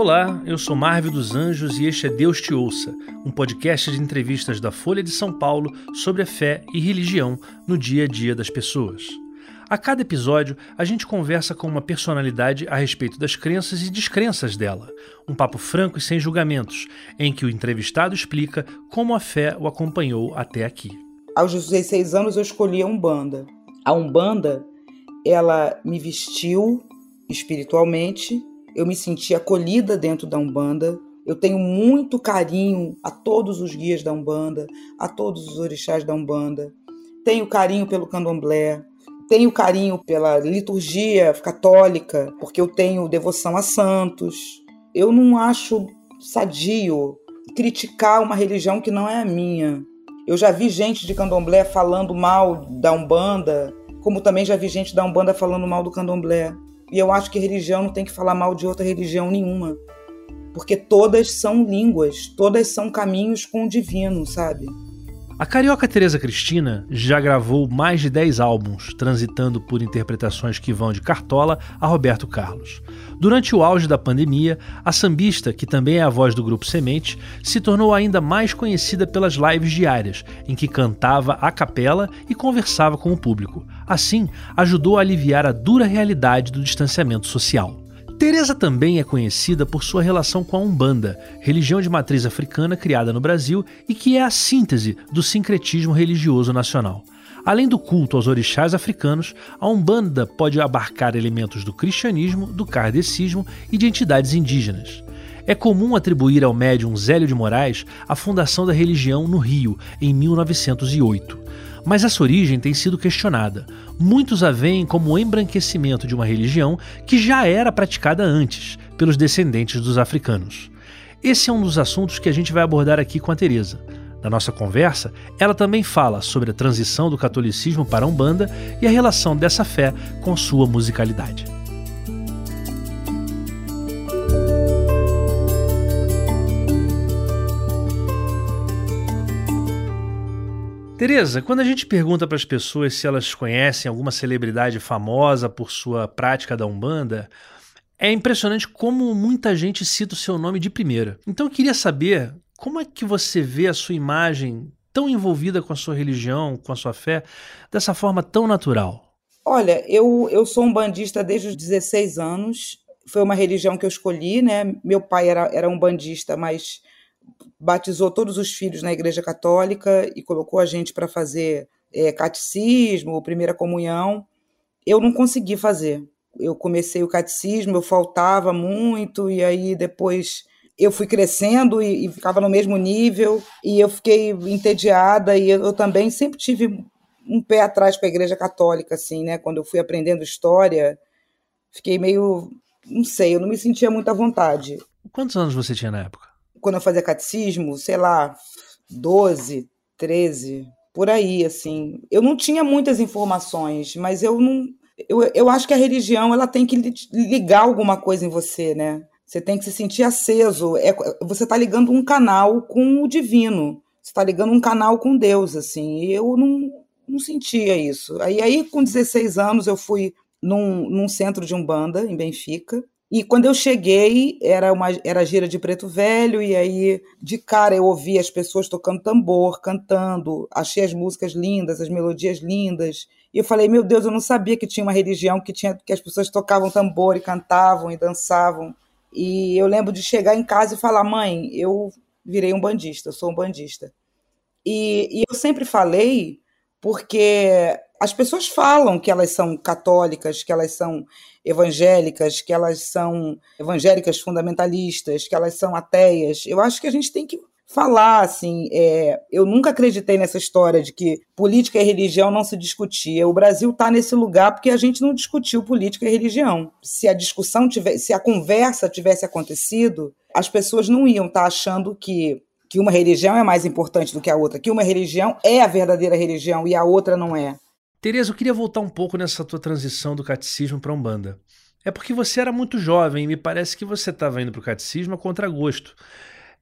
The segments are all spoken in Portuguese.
Olá, eu sou Márvio dos Anjos e este é Deus te Ouça, um podcast de entrevistas da Folha de São Paulo sobre a fé e religião no dia a dia das pessoas. A cada episódio, a gente conversa com uma personalidade a respeito das crenças e descrenças dela. Um papo franco e sem julgamentos, em que o entrevistado explica como a fé o acompanhou até aqui. Aos 16 anos eu escolhi a Umbanda. A Umbanda, ela me vestiu espiritualmente, eu me senti acolhida dentro da Umbanda. Eu tenho muito carinho a todos os guias da Umbanda, a todos os orixás da Umbanda. Tenho carinho pelo candomblé, tenho carinho pela liturgia católica, porque eu tenho devoção a santos. Eu não acho sadio criticar uma religião que não é a minha. Eu já vi gente de candomblé falando mal da Umbanda, como também já vi gente da Umbanda falando mal do candomblé. E eu acho que religião não tem que falar mal de outra religião nenhuma, porque todas são línguas, todas são caminhos com o divino, sabe? A carioca Teresa Cristina já gravou mais de 10 álbuns, transitando por interpretações que vão de Cartola a Roberto Carlos. Durante o auge da pandemia, a sambista, que também é a voz do grupo Semente, se tornou ainda mais conhecida pelas lives diárias, em que cantava a capela e conversava com o público. Assim, ajudou a aliviar a dura realidade do distanciamento social. Teresa também é conhecida por sua relação com a Umbanda, religião de matriz africana criada no Brasil e que é a síntese do sincretismo religioso nacional. Além do culto aos orixás africanos, a Umbanda pode abarcar elementos do cristianismo, do kardecismo e de entidades indígenas. É comum atribuir ao médium Zélio de Moraes a fundação da religião no Rio, em 1908. Mas essa origem tem sido questionada. Muitos a veem como o embranquecimento de uma religião que já era praticada antes pelos descendentes dos africanos. Esse é um dos assuntos que a gente vai abordar aqui com a Teresa. Na nossa conversa, ela também fala sobre a transição do catolicismo para a Umbanda e a relação dessa fé com sua musicalidade. Teresa, quando a gente pergunta para as pessoas se elas conhecem alguma celebridade famosa por sua prática da Umbanda, é impressionante como muita gente cita o seu nome de primeira. Então eu queria saber como é que você vê a sua imagem tão envolvida com a sua religião, com a sua fé, dessa forma tão natural? Olha, eu sou umbandista desde os 16 anos. Foi uma religião que eu escolhi, né? Meu pai era umbandista, mas batizou todos os filhos na Igreja Católica e colocou a gente para fazer catecismo, primeira comunhão. Eu não consegui fazer. Eu comecei o catecismo, eu faltava muito, e aí depois eu fui crescendo e ficava no mesmo nível, e eu fiquei entediada, e eu também sempre tive um pé atrás para a Igreja Católica, assim, né? Quando eu fui aprendendo história, fiquei meio, não sei, eu não me sentia muito à vontade. Quantos anos você tinha na época? Quando eu fazia catecismo, sei lá, 12, 13, por aí, assim. Eu não tinha muitas informações, mas eu acho que a religião, ela tem que ligar alguma coisa em você, né? Você tem que se sentir aceso. Você está ligando um canal com o divino. Você está ligando um canal com Deus, assim. E eu não sentia isso. Aí, com 16 anos, eu fui num centro de Umbanda, em Benfica. E quando eu cheguei, era gira de Preto Velho, e aí, de cara, eu ouvi as pessoas tocando tambor, cantando, achei as músicas lindas, as melodias lindas, e eu falei, meu Deus, eu não sabia que tinha uma religião que as pessoas tocavam tambor e cantavam e dançavam. E eu lembro de chegar em casa e falar, mãe, eu virei umbandista, eu sou umbandista. E eu sempre falei porque as pessoas falam que elas são católicas, que elas são evangélicas, que elas são evangélicas fundamentalistas, que elas são ateias. Eu acho que a gente tem que falar, assim, eu nunca acreditei nessa história de que política e religião não se discutia. O Brasil está nesse lugar porque a gente não discutiu política e religião. Se a conversa tivesse acontecido, as pessoas não iam estar achando que uma religião é mais importante do que a outra, que uma religião é a verdadeira religião e a outra não é. Teresa, eu queria voltar um pouco nessa tua transição do catecismo para a Umbanda. É porque você era muito jovem e me parece que você estava indo para o catecismo a contragosto.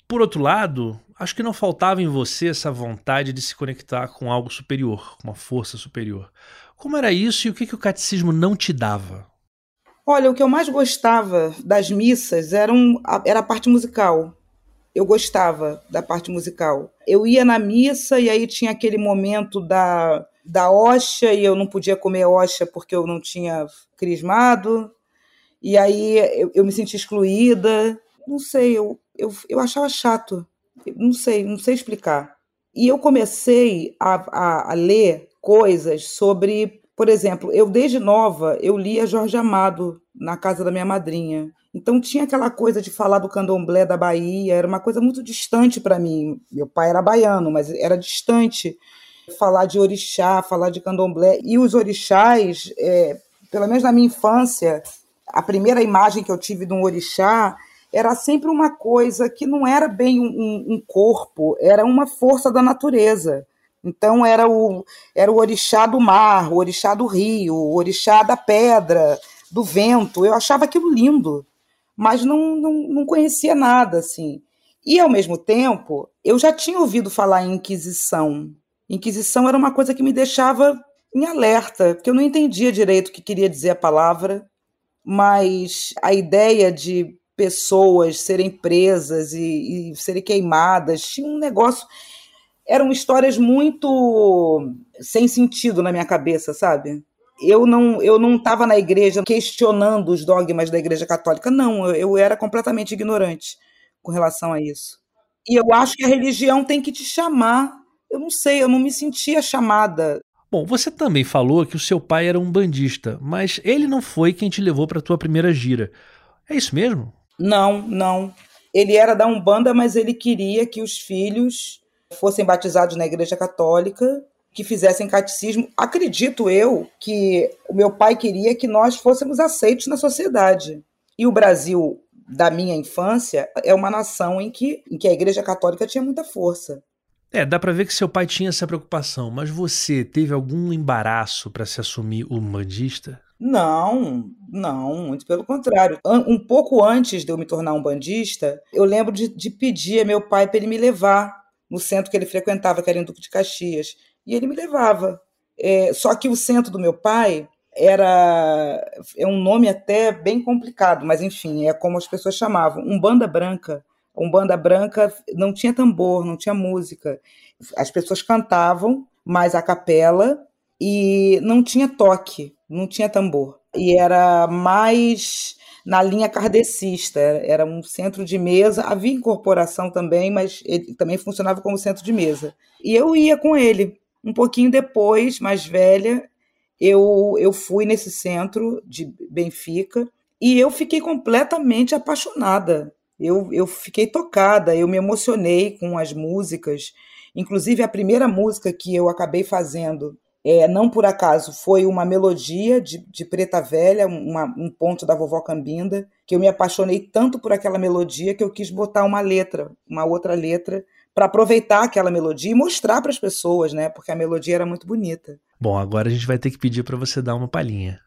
Por outro lado, acho que não faltava em você essa vontade de se conectar com algo superior, com uma força superior. Como era isso e o que o catecismo não te dava? Olha, o que eu mais gostava das missas era a parte musical. Eu gostava da parte musical. Eu ia na missa e aí tinha aquele momento da hóstia e eu não podia comer hóstia porque eu não tinha crismado. E aí eu me sentia excluída. Não sei, eu achava chato. Não sei explicar. E eu comecei a ler coisas sobre... Por exemplo, eu desde nova, eu lia Jorge Amado na casa da minha madrinha. Então tinha aquela coisa de falar do candomblé da Bahia, era uma coisa muito distante para mim. Meu pai era baiano, mas era distante falar de orixá, falar de candomblé. E os orixás, pelo menos na minha infância, a primeira imagem que eu tive de um orixá era sempre uma coisa que não era bem um corpo, era uma força da natureza. Então era o orixá do mar, o orixá do rio, o orixá da pedra, do vento. Eu achava aquilo lindo, mas não conhecia nada, assim. E, ao mesmo tempo, eu já tinha ouvido falar em Inquisição. Inquisição era uma coisa que me deixava em alerta, porque eu não entendia direito o que queria dizer a palavra, mas a ideia de pessoas serem presas e serem queimadas tinha um negócio... Eram histórias muito sem sentido na minha cabeça, sabe? Eu não estava na igreja questionando os dogmas da Igreja Católica, não. Eu era completamente ignorante com relação a isso. E eu acho que a religião tem que te chamar. Eu não sei, eu não me sentia chamada. Bom, você também falou que o seu pai era umbandista, mas ele não foi quem te levou para a tua primeira gira. É isso mesmo? Não. Ele era da Umbanda, mas ele queria que os filhos fossem batizados na Igreja Católica, que fizessem catecismo. Acredito eu que o meu pai queria que nós fôssemos aceitos na sociedade. E o Brasil, da minha infância, é uma nação em que a Igreja Católica tinha muita força. Dá pra ver que seu pai tinha essa preocupação, mas você teve algum embaraço para se assumir umbandista? Não, muito pelo contrário. Um pouco antes de eu me tornar umbandista, eu lembro de pedir a meu pai para ele me levar no centro que ele frequentava, que era em Duque de Caxias. E ele me levava. Só que o centro do meu pai é um nome até bem complicado, mas enfim, é como as pessoas chamavam. Umbanda Branca. Umbanda Branca não tinha tambor, não tinha música. As pessoas cantavam, mas a capela, e não tinha toque, não tinha tambor. E era mais... na linha kardecista, era um centro de mesa, havia incorporação também, mas ele também funcionava como centro de mesa. E eu ia com ele. Um pouquinho depois, mais velha, eu fui nesse centro de Benfica e eu fiquei completamente apaixonada. Eu fiquei tocada, eu me emocionei com as músicas. Inclusive, a primeira música que eu acabei fazendo... não por acaso, foi uma melodia de Preta Velha, um ponto da Vovó Cambinda, que eu me apaixonei tanto por aquela melodia que eu quis botar uma letra, uma outra letra, para aproveitar aquela melodia e mostrar para as pessoas, né? Porque a melodia era muito bonita. Bom, agora a gente vai ter que pedir para você dar uma palhinha.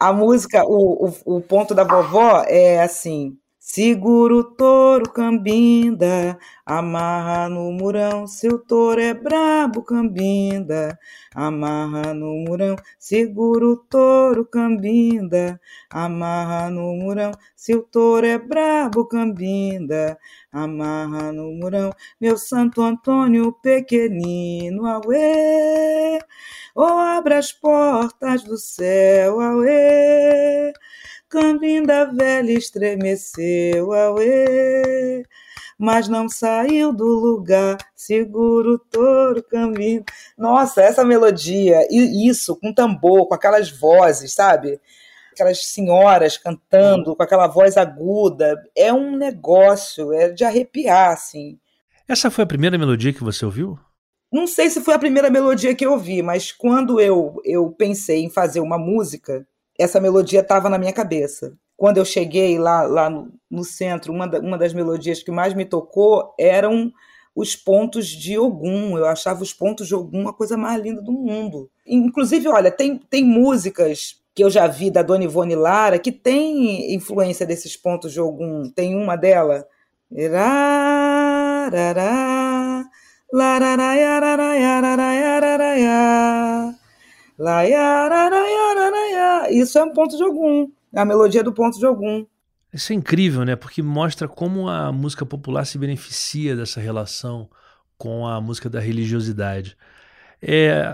A música, o ponto da vovó é assim... Segura o touro, Cambinda, amarra no murão, seu touro é brabo, Cambinda, amarra no murão. Segura o touro, Cambinda, amarra no murão, seu touro é brabo, Cambinda, amarra no murão. Meu Santo Antônio pequenino, auê, ou abra as portas do céu, auê. Cambinda velha estremeceu, auê, mas não saiu do lugar, segura o touro, Cambinda. Nossa, essa melodia, e isso, com tambor, com aquelas vozes, sabe? Aquelas senhoras cantando, com aquela voz aguda, é um negócio, é de arrepiar, assim. Essa foi a primeira melodia que você ouviu? Não sei se foi a primeira melodia que eu ouvi, mas quando eu pensei em fazer uma música, essa melodia estava na minha cabeça. Quando eu cheguei lá no centro, uma das melodias que mais me tocou eram os pontos de Ogum. Eu achava os pontos de Ogum a coisa mais linda do mundo. Inclusive, olha, tem músicas que eu já vi da Dona Ivone Lara que tem influência desses pontos de Ogum. Tem uma dela. Isso é um ponto de Ogum, é a melodia do ponto de Ogum. Isso é incrível, né? Porque mostra como a música popular se beneficia dessa relação com a música da religiosidade.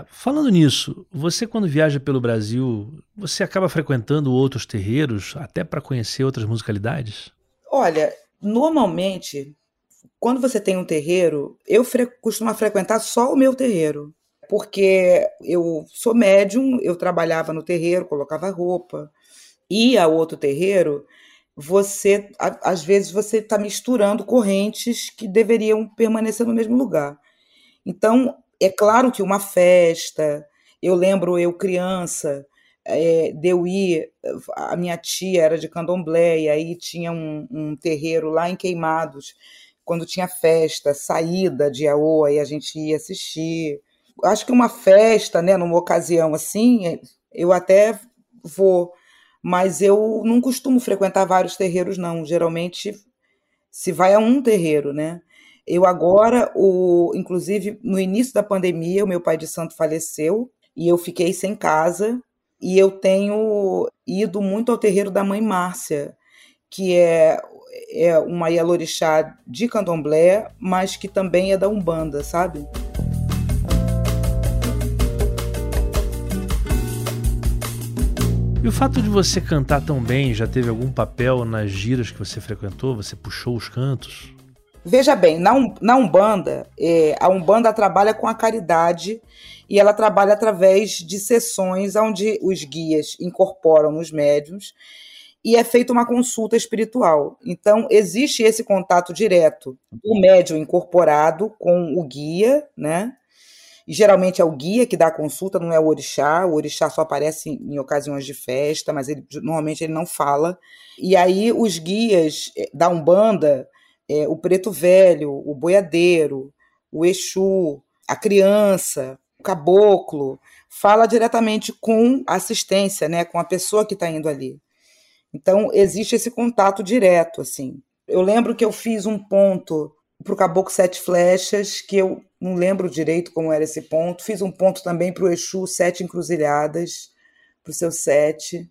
Falando nisso, você quando viaja pelo Brasil, você acaba frequentando outros terreiros até para conhecer outras musicalidades? Olha, normalmente, quando você tem um terreiro, eu costumo frequentar só o meu terreiro, porque eu sou médium, eu trabalhava no terreiro, colocava roupa, ia a outro terreiro... Você, às vezes, você está misturando correntes que deveriam permanecer no mesmo lugar. Então, é claro que uma festa, eu lembro, eu criança, de eu ir, a minha tia era de candomblé, e aí tinha um terreiro lá em Queimados, quando tinha festa, saída de Aoa, e a gente ia assistir. Acho que uma festa, né, numa ocasião assim, eu até vou... Mas eu não costumo frequentar vários terreiros, não. Geralmente se vai a um terreiro, né? Eu agora, inclusive, no início da pandemia, o meu pai de santo faleceu e eu fiquei sem casa. E eu tenho ido muito ao terreiro da mãe Márcia, que é uma Yalorixá de candomblé, mas que também é da Umbanda, sabe? E o fato de você cantar tão bem já teve algum papel nas giras que você frequentou? Você puxou os cantos? Veja bem, na Umbanda, a Umbanda trabalha com a caridade e ela trabalha através de sessões onde os guias incorporam nos médiuns e é feita uma consulta espiritual. Então, existe esse contato direto do médium incorporado com o guia, né? E geralmente é o guia que dá a consulta, não é o orixá só aparece em ocasiões de festa, mas normalmente ele não fala. E aí os guias da Umbanda, o Preto Velho, o Boiadeiro, o Exu, a criança, o caboclo, fala diretamente com a assistência, né, com a pessoa que está indo ali. Então existe esse contato direto, assim. Eu lembro que eu fiz um ponto para o Caboclo Sete Flechas, que eu não lembro direito como era esse ponto. Fiz um ponto também para o Exu Sete Encruzilhadas, para o seu sete.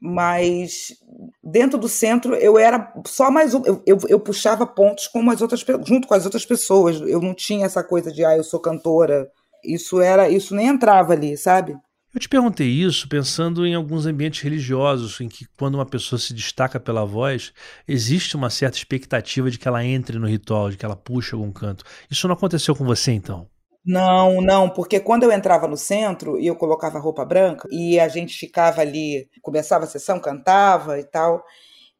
Mas dentro do centro eu era só mais um. Eu puxava pontos junto com as outras pessoas. Eu não tinha essa coisa de eu sou cantora. Isso nem entrava ali, sabe? Eu te perguntei isso pensando em alguns ambientes religiosos em que quando uma pessoa se destaca pela voz, existe uma certa expectativa de que ela entre no ritual, de que ela puxe algum canto. Isso não aconteceu com você, então? Não, porque quando eu entrava no centro e eu colocava roupa branca e a gente ficava ali, começava a sessão, cantava e tal,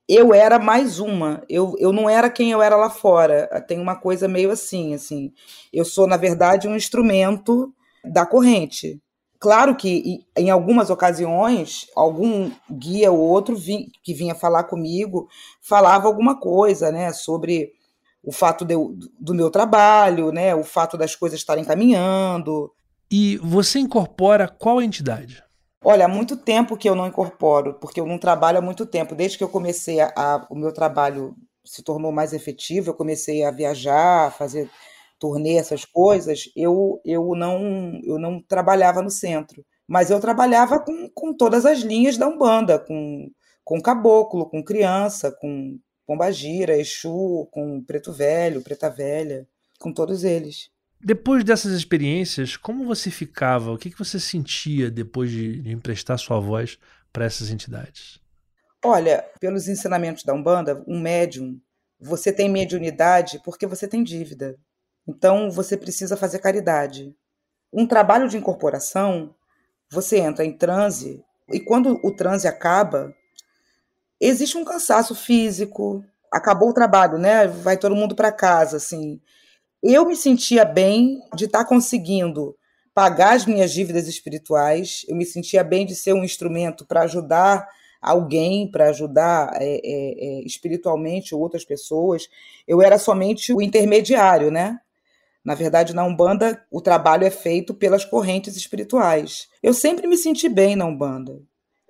eu era mais uma. Eu não era quem eu era lá fora. Tem uma coisa meio assim. Eu sou, na verdade, um instrumento da corrente. Claro que em algumas ocasiões, algum guia ou outro que vinha falar comigo, falava alguma coisa, né, sobre o fato do meu trabalho, né, o fato das coisas estarem caminhando. E você incorpora qual entidade? Olha, há muito tempo que eu não incorporo, porque eu não trabalho há muito tempo. Desde que eu comecei, o meu trabalho se tornou mais efetivo, eu comecei a viajar, a fazer... turnê, essas coisas, eu não trabalhava no centro. Mas eu trabalhava com todas as linhas da Umbanda, com caboclo, com criança, com Pombagira, Exu, com Preto Velho, Preta Velha, com todos eles. Depois dessas experiências, como você ficava? O que você sentia depois de emprestar sua voz para essas entidades? Olha, pelos ensinamentos da Umbanda, um médium, você tem mediunidade porque você tem dívida. Então, você precisa fazer caridade. Um trabalho de incorporação, você entra em transe, e quando o transe acaba, existe um cansaço físico, acabou o trabalho, né? Vai todo mundo para casa, assim. Eu me sentia bem de estar conseguindo pagar as minhas dívidas espirituais, eu me sentia bem de ser um instrumento para ajudar alguém, para ajudar espiritualmente outras pessoas. Eu era somente o intermediário, né? Na verdade, na Umbanda, o trabalho é feito pelas correntes espirituais. Eu sempre me senti bem na Umbanda,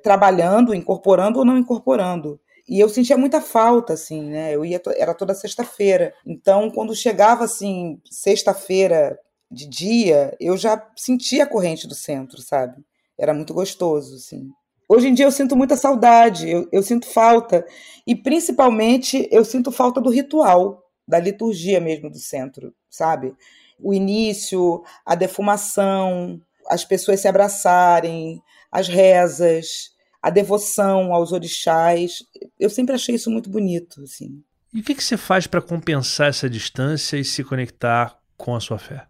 trabalhando, incorporando ou não incorporando. E eu sentia muita falta, assim, né? Era toda sexta-feira. Então, quando chegava, assim, sexta-feira de dia, eu já sentia a corrente do centro, sabe? Era muito gostoso, assim. Hoje em dia eu sinto muita saudade, eu sinto falta. E, principalmente, eu sinto falta do ritual, da liturgia mesmo do centro, sabe? O início, a defumação, as pessoas se abraçarem, as rezas, a devoção aos orixás. Eu sempre achei isso muito bonito, assim. E o que você faz para compensar essa distância e se conectar com a sua fé?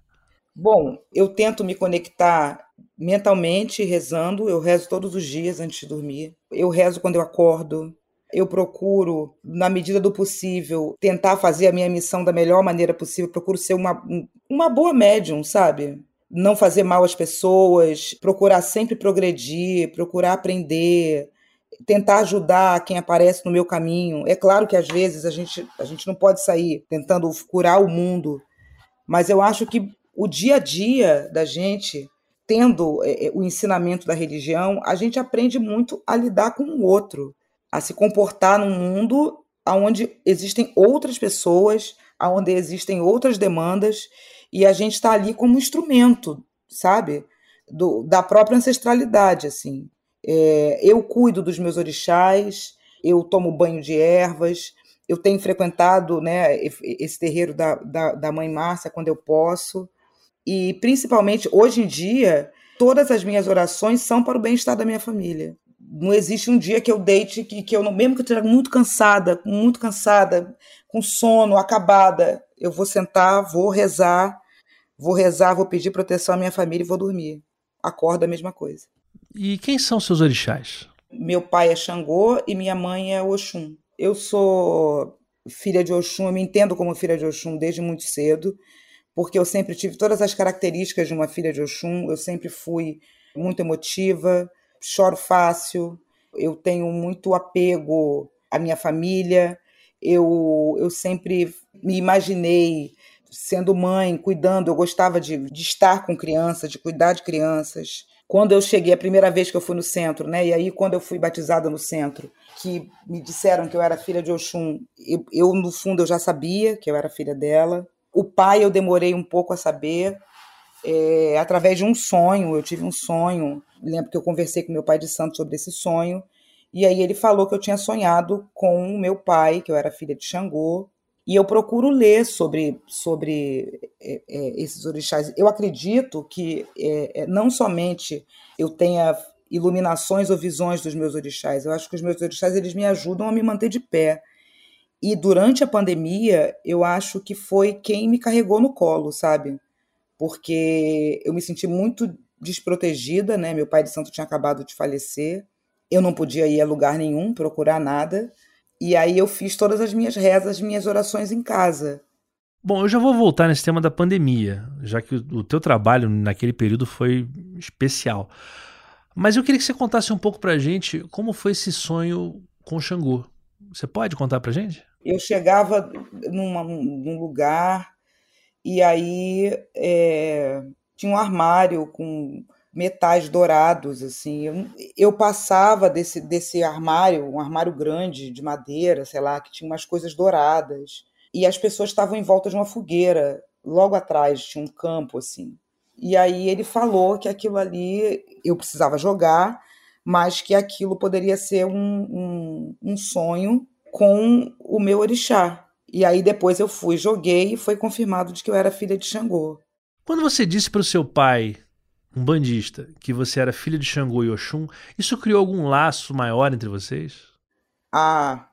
Bom, eu tento me conectar mentalmente rezando. Eu rezo todos os dias antes de dormir. Eu rezo quando eu acordo. Eu procuro, na medida do possível, tentar fazer a minha missão da melhor maneira possível. Procuro ser uma boa médium, sabe? Não fazer mal às pessoas, procurar sempre progredir, procurar aprender, tentar ajudar quem aparece no meu caminho. É claro que às vezes a gente não pode sair tentando curar o mundo, mas eu acho que o dia a dia da gente, tendo o ensinamento da religião, a gente aprende muito a lidar com o outro, a se comportar num mundo onde existem outras pessoas, onde existem outras demandas, e a gente está ali como instrumento, sabe? Da própria ancestralidade, assim. Eu cuido dos meus orixás, eu tomo banho de ervas, eu tenho frequentado, né, esse terreiro da mãe Márcia quando eu posso, e principalmente hoje em dia todas as minhas orações são para o bem-estar da minha família. Não existe um dia que eu deite, que eu não, mesmo que eu esteja muito cansada, com sono, acabada, eu vou sentar, vou rezar, vou pedir proteção à minha família e vou dormir. Acordo a mesma coisa. E quem são seus orixás? Meu pai é Xangô e minha mãe é Oxum. Eu sou filha de Oxum, eu me entendo como filha de Oxum desde muito cedo, porque eu sempre tive todas as características de uma filha de Oxum. Eu sempre fui muito emotiva, choro fácil, eu tenho muito apego à minha família, eu sempre me imaginei sendo mãe, cuidando, eu gostava de estar com crianças, de cuidar de crianças. Quando eu cheguei, a primeira vez que eu fui no centro, né? E aí, quando eu fui batizada no centro, que me disseram que eu era filha de Oxum, eu no fundo, eu já sabia que eu era filha dela. O pai eu demorei um pouco a saber, através de um sonho. Eu tive um sonho, lembro que eu conversei com meu pai de santo sobre esse sonho, e aí ele falou que eu tinha sonhado com o meu pai, que eu era filha de Xangô, e eu procuro ler sobre esses orixás. Eu acredito que não somente eu tenha iluminações ou visões dos meus orixás, eu acho que os meus orixás eles me ajudam a me manter de pé. E durante a pandemia, eu acho que foi quem me carregou no colo, sabe? Porque eu me senti muito desprotegida, né? Meu pai de santo tinha acabado de falecer, eu não podia ir a lugar nenhum, procurar nada. E aí eu fiz todas as minhas rezas, as minhas orações em casa. Bom, eu já vou voltar nesse tema da pandemia, já que o teu trabalho naquele período foi especial. Mas eu queria que você contasse um pouco pra gente como foi esse sonho com o Xangô. Você pode contar pra gente? Eu chegava num lugar e aí tinha um armário com metais dourados, assim. Eu passava desse armário, um armário grande de madeira, sei lá, que tinha umas coisas douradas. E as pessoas estavam em volta de uma fogueira. Logo atrás tinha um campo, assim. E aí ele falou que aquilo ali eu precisava jogar, mas que aquilo poderia ser um sonho com o meu orixá. E aí depois eu fui, joguei e foi confirmado de que eu era filha de Xangô. Quando você disse para o seu pai, um bandista, que você era filha de Xangô e Oxum, isso criou algum laço maior entre vocês? Ah,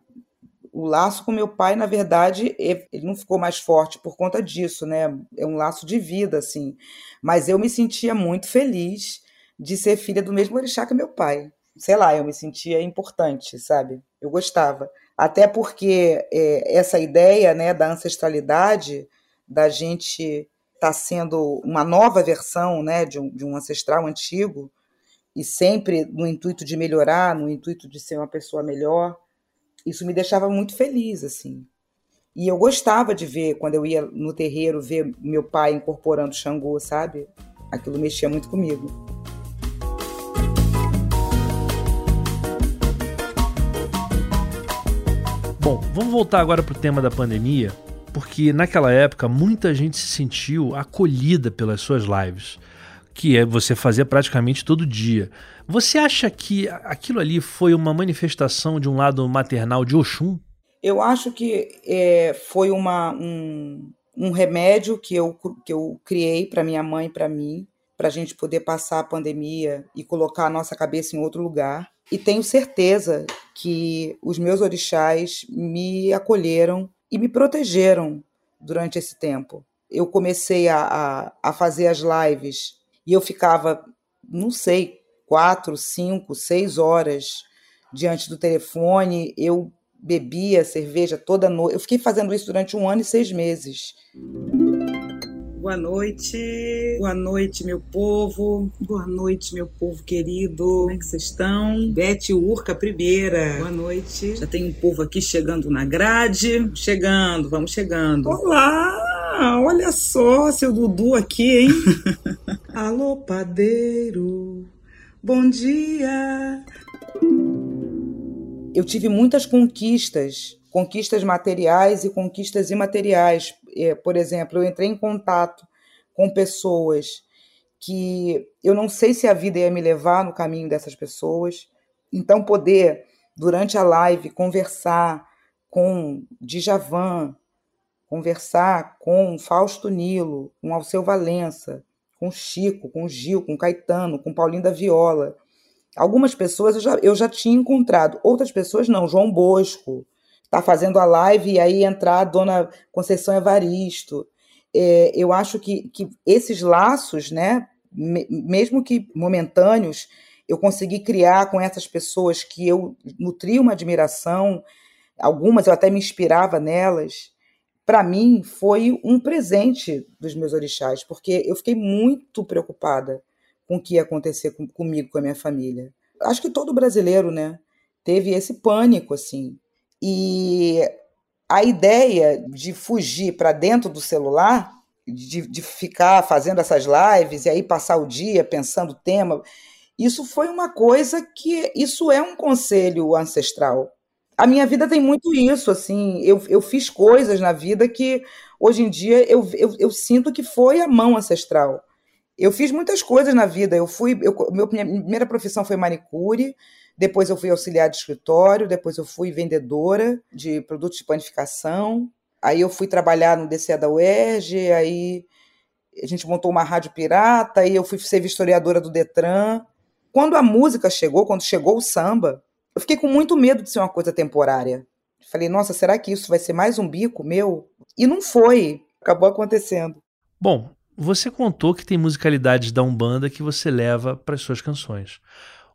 o laço com meu pai, na verdade, ele não ficou mais forte por conta disso, né? É um laço de vida, assim. Mas eu me sentia muito feliz de ser filha do mesmo orixá que meu pai. Sei lá, eu me sentia importante, sabe? Eu gostava. Até porque essa ideia, né, da ancestralidade, da gente tá sendo uma nova versão, né, de um ancestral antigo, e sempre no intuito de melhorar, no intuito de ser uma pessoa melhor, isso me deixava muito feliz, assim. E eu gostava de ver, quando eu ia no terreiro, ver meu pai incorporando Xangô, sabe? Aquilo mexia muito comigo. Bom, vamos voltar agora para o tema da pandemia, porque naquela época muita gente se sentiu acolhida pelas suas lives. que é você fazer praticamente todo dia. Você acha que aquilo ali foi uma manifestação de um lado maternal de Oxum? Eu acho que foi um remédio que eu criei para minha mãe e para mim, para a gente poder passar a pandemia e colocar a nossa cabeça em outro lugar. E tenho certeza que os meus orixás me acolheram e me protegeram durante esse tempo. Eu comecei a fazer as lives e eu ficava, não sei, 4, 5, 6 horas diante do telefone. Eu bebia cerveja toda noite. Eu fiquei fazendo isso durante 1 ano e 6 meses. Boa noite, meu povo. Boa noite, meu povo querido. Como é que vocês estão? Bete Urca, primeira. Boa noite. Já tem um povo aqui chegando na grade. Chegando, vamos chegando. Olá, olha só, seu Dudu aqui, hein? Alô, padeiro. Bom dia. Eu tive muitas conquistas materiais e conquistas imateriais. Por exemplo, eu entrei em contato com pessoas que eu não sei se a vida ia me levar no caminho dessas pessoas. Então, poder, durante a live, conversar com Djavan, conversar com Fausto Nilo, com Alceu Valença, com Chico, com Gil, com Caetano, com Paulinho da Viola. Algumas pessoas eu já tinha encontrado, outras pessoas não. João Bosco está fazendo a live e aí entrar a Dona Conceição Evaristo. Eu acho que esses laços, né, mesmo que momentâneos, eu consegui criar com essas pessoas que eu nutria uma admiração, algumas eu até me inspirava nelas. Para mim, foi um presente dos meus orixás, porque eu fiquei muito preocupada com o que ia acontecer comigo, com a minha família. Acho que todo brasileiro, né, teve esse pânico, assim. E a ideia de fugir para dentro do celular, de ficar fazendo essas lives e aí passar o dia pensando o tema, isso foi uma coisa que... Isso é um conselho ancestral. A minha vida tem muito isso, assim. Eu fiz coisas na vida que, hoje em dia, eu sinto que foi a mão ancestral. Eu fiz muitas coisas na vida. Minha primeira profissão foi manicure. Depois eu fui auxiliar de escritório, depois eu fui vendedora de produtos de panificação. Aí eu fui trabalhar no DCE da UERJ, aí a gente montou uma rádio pirata, aí eu fui ser vistoriadora do DETRAN. Quando a música chegou, quando chegou o samba, eu fiquei com muito medo de ser uma coisa temporária. Falei, nossa, será que isso vai ser mais um bico meu? E não foi, acabou acontecendo. Bom, você contou que tem musicalidades da Umbanda que você leva para as suas canções.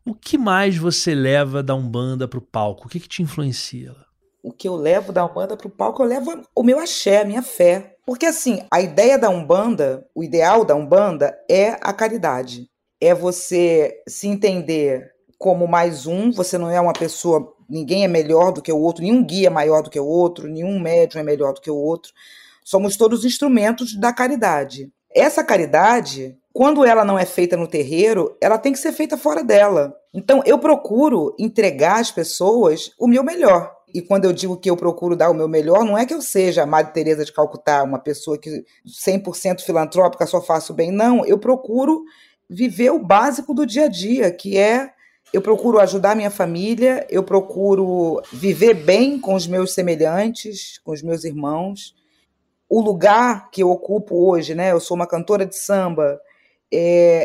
O que mais você leva da Umbanda para o palco? O que te influencia? O que eu levo da Umbanda para o palco, eu levo o meu axé, a minha fé. Porque, assim, a ideia da Umbanda, o ideal da Umbanda é a caridade. É você se entender como mais um, você não é uma pessoa, ninguém é melhor do que o outro, nenhum guia é maior do que o outro, nenhum médium é melhor do que o outro. Somos todos instrumentos da caridade. Essa caridade... Quando ela não é feita no terreiro, ela tem que ser feita fora dela. Então, eu procuro entregar às pessoas o meu melhor. E quando eu digo que eu procuro dar o meu melhor, não é que eu seja a Madre Teresa de Calcutá, uma pessoa que 100% filantrópica, só faço bem. Não, eu procuro viver o básico do dia a dia, que é... Eu procuro ajudar minha família, eu procuro viver bem com os meus semelhantes, com os meus irmãos. O lugar que eu ocupo hoje, né? Eu sou uma cantora de samba...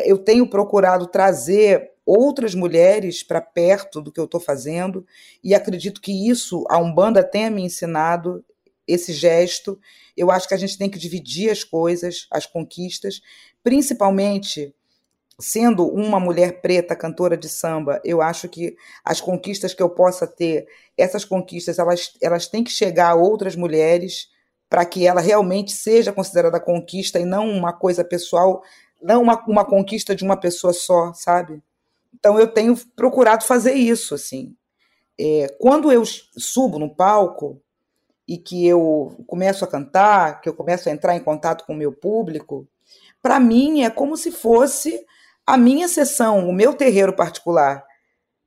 eu tenho procurado trazer outras mulheres para perto do que eu estou fazendo e acredito que isso a Umbanda tenha me ensinado, esse gesto. Eu acho que a gente tem que dividir as coisas, as conquistas, principalmente sendo uma mulher preta cantora de samba. Eu acho que as conquistas que eu possa ter, essas conquistas, elas têm que chegar a outras mulheres para que ela realmente seja considerada conquista e não uma coisa pessoal, não uma conquista de uma pessoa só, sabe? Então eu tenho procurado fazer isso, assim. Quando eu subo no palco e que eu começo a cantar, que eu começo a entrar em contato com o meu público, para mim é como se fosse a minha sessão, o meu terreiro particular.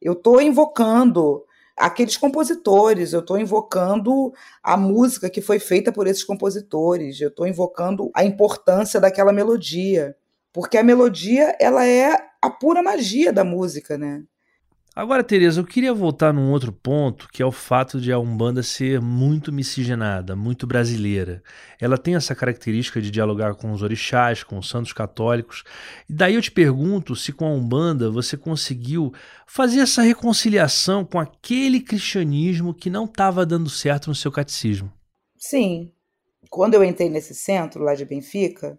Eu estou invocando aqueles compositores, eu estou invocando a música que foi feita por esses compositores, eu estou invocando a importância daquela melodia. porque a melodia ela é a pura magia da música, né? Agora, Teresa, eu queria voltar num outro ponto, que é o fato de a Umbanda ser muito miscigenada, muito brasileira. Ela tem essa característica de dialogar com os orixás, com os santos católicos. E daí eu te pergunto se com a Umbanda você conseguiu fazer essa reconciliação com aquele cristianismo que não estava dando certo no seu catecismo. Sim. Quando eu entrei nesse centro lá de Benfica,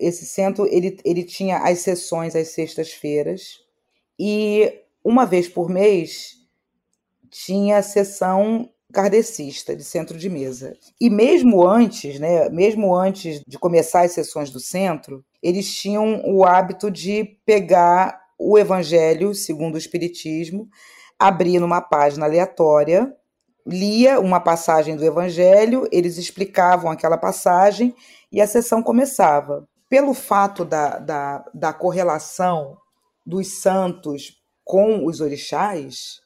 esse centro ele tinha as sessões às sextas-feiras e uma vez por mês tinha sessão kardecista, de centro de mesa. E mesmo antes, né, mesmo antes de começar as sessões do centro, eles tinham o hábito de pegar o Evangelho segundo o Espiritismo, abrir numa página aleatória, lia uma passagem do Evangelho, eles explicavam aquela passagem e a sessão começava. Pelo fato da correlação dos santos com os orixás,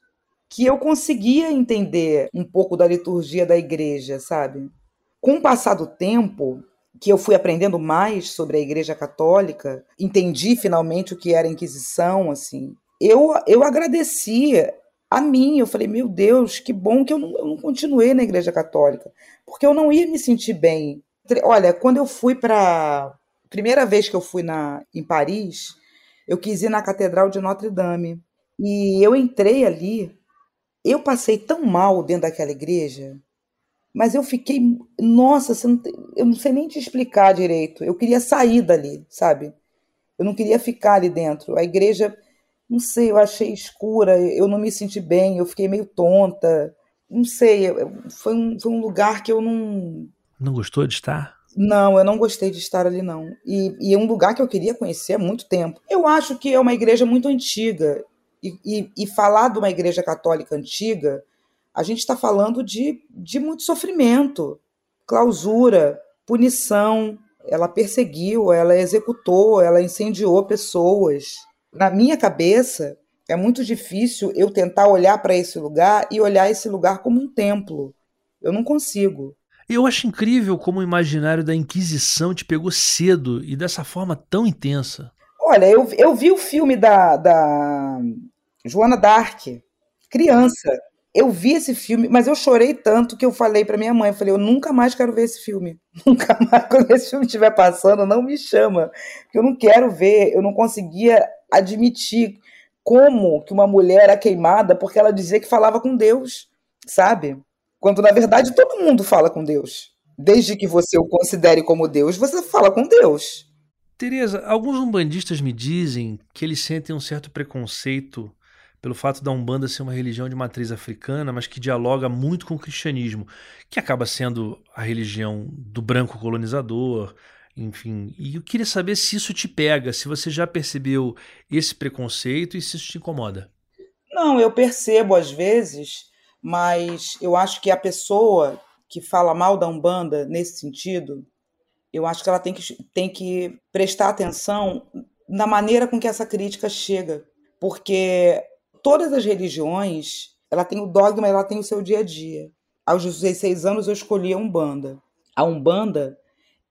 que eu conseguia entender um pouco da liturgia da igreja, sabe? Com o passar do tempo, que eu fui aprendendo mais sobre a Igreja Católica, entendi finalmente o que era a Inquisição, assim, eu agradecia a mim, eu falei, meu Deus, que bom que eu não continuei na Igreja Católica, porque eu não ia me sentir bem. Olha, quando eu fui primeira vez que eu fui em Paris, eu quis ir na Catedral de Notre Dame. E eu entrei ali, eu passei tão mal dentro daquela igreja, mas eu fiquei, nossa, eu não sei nem te explicar direito, eu queria sair dali, sabe? Eu não queria ficar ali dentro, a igreja, não sei, eu achei escura, eu não me senti bem, eu fiquei meio tonta, não sei, foi um lugar que eu não... Não gostou de estar? Não, eu não gostei de estar ali, não. E é um lugar que eu queria conhecer há muito tempo. Eu acho que é uma igreja muito antiga, e falar de uma igreja católica antiga, a gente está falando de muito sofrimento, clausura, punição. Ela perseguiu, ela executou, ela incendiou pessoas. Na minha cabeça, é muito difícil eu tentar olhar para esse lugar e olhar esse lugar como um templo. Eu não consigo. Eu acho incrível como o imaginário da Inquisição te pegou cedo e dessa forma tão intensa. Olha, eu vi o filme da Joana d'Arc, criança. Eu vi esse filme, mas eu chorei tanto que eu falei pra minha mãe, eu falei, eu nunca mais quero ver esse filme. Nunca mais, quando esse filme estiver passando, não me chama. Porque eu não quero ver, eu não conseguia admitir como que uma mulher era queimada porque ela dizia que falava com Deus, sabe? Quando, na verdade, todo mundo fala com Deus. Desde que você o considere como Deus, você fala com Deus. Teresa, alguns umbandistas me dizem que eles sentem um certo preconceito pelo fato da Umbanda ser uma religião de matriz africana, mas que dialoga muito com o cristianismo, que acaba sendo a religião do branco colonizador, enfim. E eu queria saber se isso te pega, se você já percebeu esse preconceito e se isso te incomoda. Não, eu percebo às vezes, mas eu acho que a pessoa que fala mal da Umbanda nesse sentido, eu acho que ela tem que prestar atenção na maneira com que essa crítica chega, porque todas as religiões, ela tem o dogma, ela tem o seu dia a dia. Aos 16 anos eu escolhi a Umbanda. A Umbanda,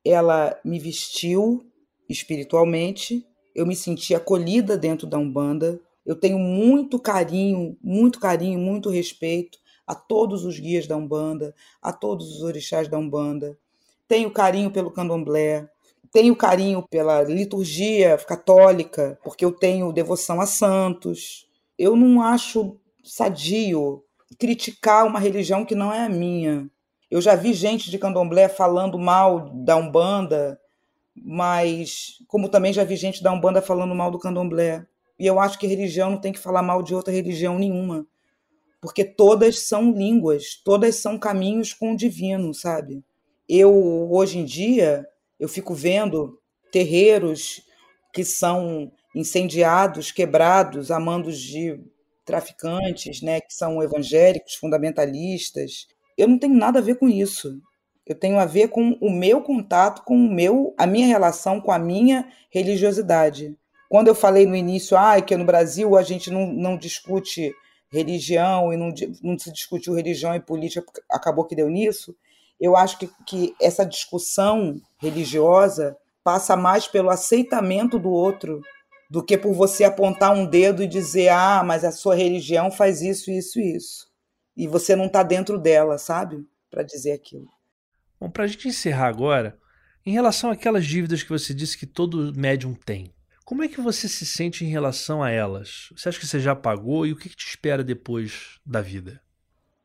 ela me vestiu espiritualmente, eu me senti acolhida dentro da Umbanda, eu tenho muito carinho, muito respeito a todos os guias da Umbanda, a todos os orixás da Umbanda. Tenho carinho pelo candomblé, tenho carinho pela liturgia católica, porque eu tenho devoção a santos. Eu não acho sadio criticar uma religião que não é a minha. Eu já vi gente de candomblé falando mal da Umbanda, mas como também já vi gente da Umbanda falando mal do candomblé. E eu acho que religião não tem que falar mal de outra religião nenhuma, porque todas são línguas, todas são caminhos com o divino, sabe? Eu, hoje em dia, eu fico vendo terreiros que são incendiados, quebrados, a mandos de traficantes, né, que são evangélicos, fundamentalistas. Eu não tenho nada a ver com isso. Eu tenho a ver com o meu contato, com a minha relação com a minha religiosidade. Quando eu falei no início que no Brasil a gente não discute religião e não se discutiu religião e política, acabou que deu nisso. Eu acho que essa discussão religiosa passa mais pelo aceitamento do outro do que por você apontar um dedo e dizer, ah, mas a sua religião faz isso, isso e isso. E você não está dentro dela, sabe? Para dizer aquilo. Bom, para a gente encerrar agora, em relação àquelas dívidas que você disse que todo médium tem, como é que você se sente em relação a elas? Você acha que você já pagou? E o que te espera depois da vida?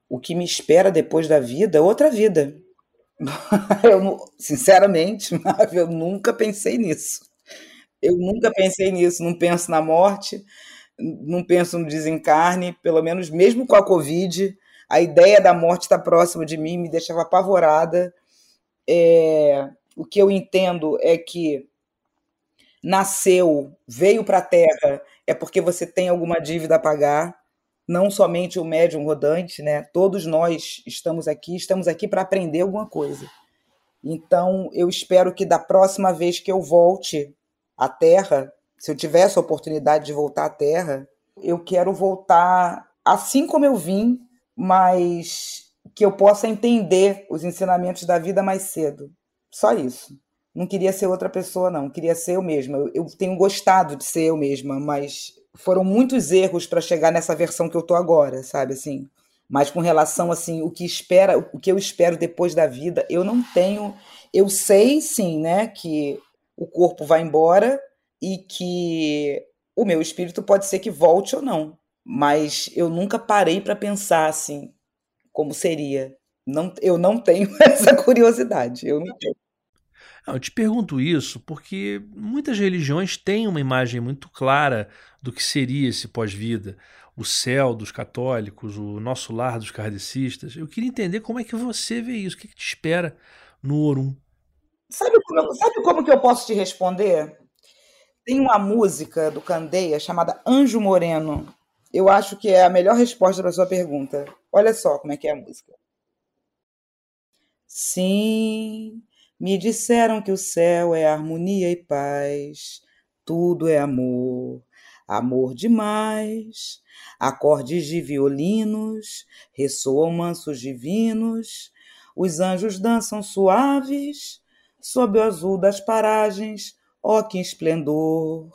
O que me espera depois da vida é outra vida. Sinceramente, eu nunca pensei nisso. Eu nunca pensei nisso, não penso na morte, não penso no desencarne, pelo menos mesmo com a Covid, a ideia da morte estar próxima de mim me deixava apavorada. O que eu entendo é que nasceu, veio para a Terra, é porque você tem alguma dívida a pagar, não somente o médium rodante, né? Todos nós estamos aqui para aprender alguma coisa. Então, eu espero que da próxima vez que eu volte à Terra, se eu tivesse a oportunidade de voltar à Terra, eu quero voltar assim como eu vim, mas que eu possa entender os ensinamentos da vida mais cedo. Só isso. Não queria ser outra pessoa, não. Queria ser eu mesma. Eu tenho gostado de ser eu mesma, mas foram muitos erros para chegar nessa versão que eu tô agora, sabe? Assim, mas com relação assim, o que eu espero depois da vida, eu não tenho... Eu sei, sim, né, que o corpo vai embora e que o meu espírito pode ser que volte ou não. Mas eu nunca parei para pensar assim, como seria. Não, eu não tenho essa curiosidade, eu não tenho. Não, eu te pergunto isso porque muitas religiões têm uma imagem muito clara do que seria esse pós-vida. O céu dos católicos, o nosso lar dos kardecistas. Eu queria entender como é que você vê isso, o que te espera no Orum. Sabe como que eu posso te responder? Tem uma música do Candeia chamada Anjo Moreno. Eu acho que é a melhor resposta para sua pergunta. Olha só como é que é a música. Sim, me disseram que o céu é harmonia e paz. Tudo é amor, amor demais. Acordes de violinos, ressoam mansos divinos. Os anjos dançam suaves sob o azul das paragens, ó que esplendor.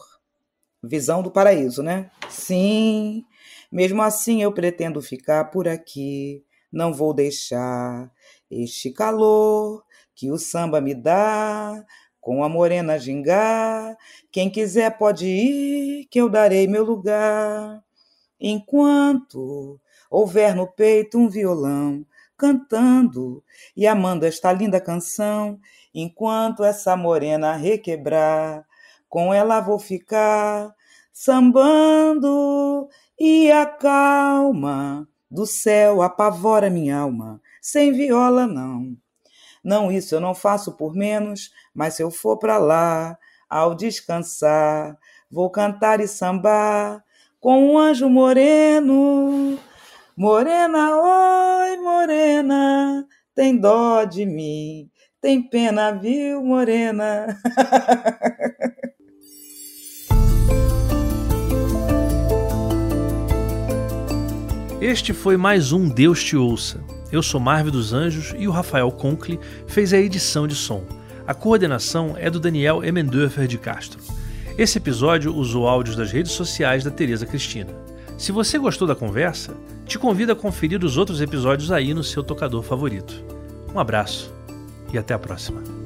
Visão do paraíso, né? Sim, mesmo assim eu pretendo ficar por aqui, não vou deixar este calor que o samba me dá, com a morena gingá, quem quiser pode ir, que eu darei meu lugar. Enquanto houver no peito um violão, cantando e amando esta linda canção, enquanto essa morena requebrar, com ela vou ficar sambando, e a calma do céu apavora minha alma, sem viola não. Não, isso eu não faço por menos, mas se eu for pra lá, ao descansar, vou cantar e sambar com um anjo moreno. Morena, oi, morena, tem dó de mim, tem pena, viu, morena? Este foi mais um Deus te Ouça. Eu sou Márvio dos Anjos e o Rafael Conkle fez a edição de som. A coordenação é do Daniel Emendorfer de Castro. Esse episódio usou áudios das redes sociais da Teresa Cristina. Se você gostou da conversa, te convido a conferir os outros episódios aí no seu tocador favorito. Um abraço e até a próxima.